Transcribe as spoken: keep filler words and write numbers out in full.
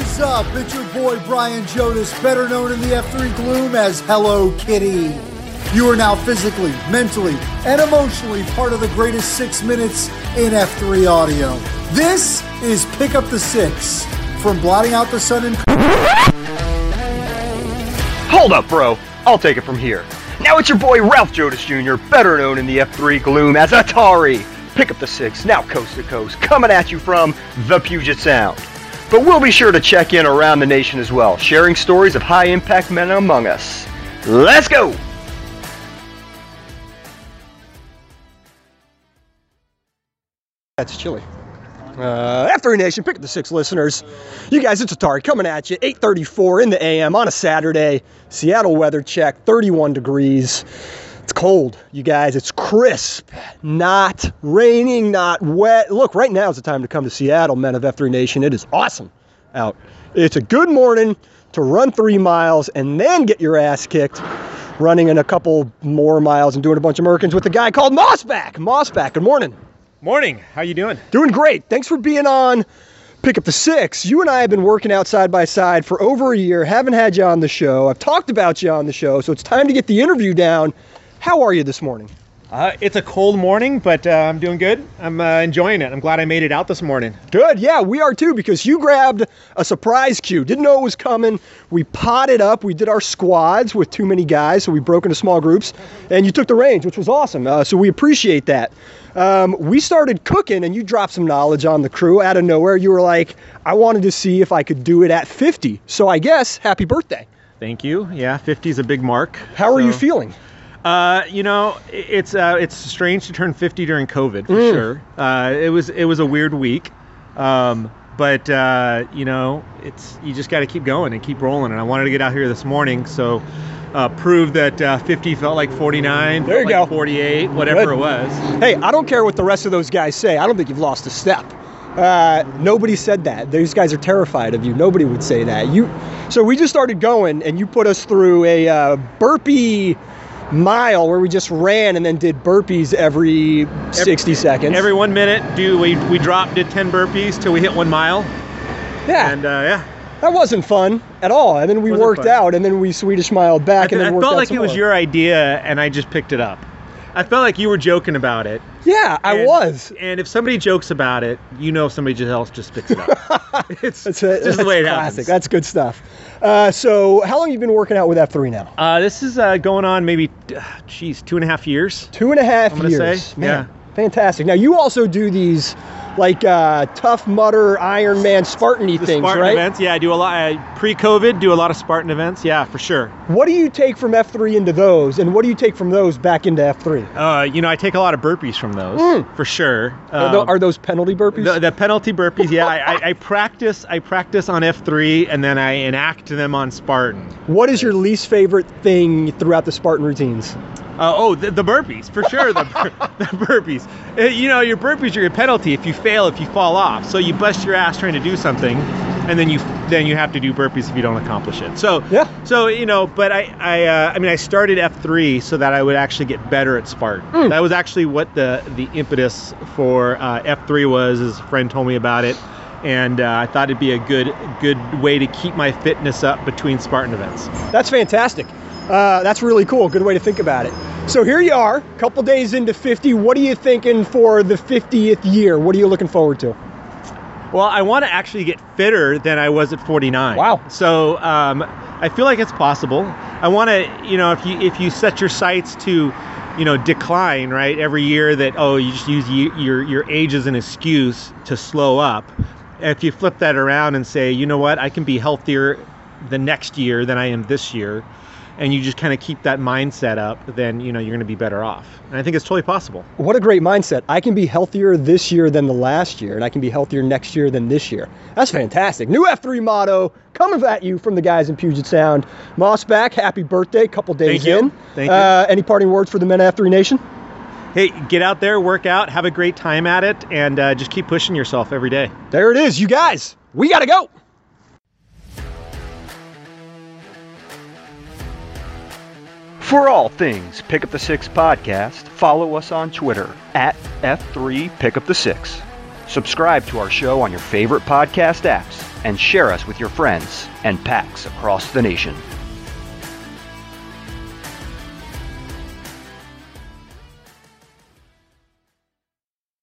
is up? It's your boy, Brian Jodas, better known in the F three Gloom as Hello Kitty. You are now physically, mentally, and emotionally part of the greatest six minutes in F three audio. This is Pick Up the Six from Blotting Out the Sun and... Hold up, bro. I'll take it from here. Now it's your boy, Ralph Jodas Junior, better known in the F three Gloom as Atari. Pick Up the Six, now coast to coast, coming at you from the Puget Sound. But we'll be sure to check in around the nation as well, sharing stories of high-impact men among us. Let's go! That's chilly. Uh, F three Nation, Pick Up the Six listeners. You guys, it's Atari coming at you, eight thirty-four in the A M on a Saturday. Seattle weather check, thirty-one degrees. It's cold, you guys. It's crisp, not raining, not wet. Look, right now is the time to come to Seattle, men of F three Nation. It is awesome out. It's a good morning to run three miles and then get your ass kicked running in a couple more miles and doing a bunch of merkins with a guy called Mossback. Mossback, good morning. Morning. How you doing? Doing great. Thanks for being on Pick Up the Six. You and I have been working out side by side for over a year. Haven't had you on the show. I've talked about you on the show, so it's time to get the interview down. How are you this morning? Uh, it's a cold morning, but uh, I'm doing good. I'm uh, enjoying it. I'm glad I made it out this morning. Good. Yeah, we are too, because you grabbed a surprise cue. Didn't know it was coming. We potted up. We did our squads with too many guys, so we broke into small groups. And you took the reins, which was awesome. Uh, so we appreciate that. Um, we started cooking, and you dropped some knowledge on the crew out of nowhere. You were like, I wanted to see if I could do it at fifty. So I guess, happy birthday. Thank you. Yeah, fifty is a big mark. How so. Are you feeling? Uh, you know, it's uh, it's strange to turn fifty during COVID, for mm. sure. Uh, it was it was a weird week, um, but uh, you know, it's you just got to keep going and keep rolling. And I wanted to get out here this morning, so uh, prove that uh, fifty felt like forty-nine, there you felt go. Like forty-eight, whatever Good. It was. Hey, I don't care what the rest of those guys say. I don't think you've lost a step. Uh, nobody said that. These guys are terrified of you. Nobody would say that. You. So we just started going, and you put us through a uh, burpee mile where we just ran and then did burpees every sixty every, seconds. Every one minute, do we we dropped, did ten burpees till we hit one mile. Yeah. And uh, yeah. That wasn't fun at all. And then we worked fun. out, and then we Swedish miled back, th- and then I worked out. I felt like it was more. Your idea, and I just picked it up. I felt like you were joking about it. Yeah, I and, was. And if somebody jokes about it, you know somebody else just picks it up. It's that's a, just that's the way it classic. Happens. That's good stuff. Uh, so how long have you been working out with F three now? Uh, this is uh, going on maybe, uh, geez, two and a half years. Two and a half I'm gonna years. Say. Man, yeah. Fantastic. Now, you also do these like uh, Tough Mudder, Iron Man, Spartan-y the things, Spartan right? events. Yeah, I do a lot. I, pre-COVID, do a lot of Spartan events. Yeah, for sure. What do you take from F three into those, and what do you take from those back into F three? Uh, you know, I take a lot of burpees from those, mm. for sure. Um, are, th- are those penalty burpees? The, the penalty burpees, yeah. I, I, I practice I practice on F three, and then I enact them on Spartan. What is your least favorite thing throughout the Spartan routines? Uh, oh, the, the burpees, for sure, the, bur- the burpees. Uh, you know, your burpees are your penalty if you fail, if you fall off. So you bust your ass trying to do something, and then you then you have to do burpees if you don't accomplish it. So, yeah. so you know, but I I, uh, I mean, I started F three so that I would actually get better at Spartan. Mm. That was actually what the, the impetus for uh, F three was, as a friend told me about it. And uh, I thought it'd be a good good way to keep my fitness up between Spartan events. That's fantastic. Uh, that's really cool. Good way to think about it. So here you are, a couple days into fifty. What are you thinking for the fiftieth year? What are you looking forward to? Well, I want to actually get fitter than I was at forty-nine. Wow. So um, I feel like it's possible. I want to, you know, if you if you set your sights to, you know, decline, right, every year that, oh, you just use you, your, your age as an excuse to slow up. If you flip that around and say, you know what, I can be healthier the next year than I am this year, and you just kind of keep that mindset up, then, you know, you're going to be better off. And I think it's totally possible. What a great mindset. I can be healthier this year than the last year, and I can be healthier next year than this year. That's fantastic. New F three motto coming at you from the guys in Puget Sound. Mossback, happy birthday, couple days Thank in. You. Thank uh, you. Any parting words for the men of F three Nation? Hey, get out there, work out, have a great time at it, and uh, just keep pushing yourself every day. There it is, you guys. We got to go. For all things Pick Up the Six podcast, follow us on Twitter at F three Pick Up the Six. Subscribe to our show on your favorite podcast apps and share us with your friends and packs across the nation.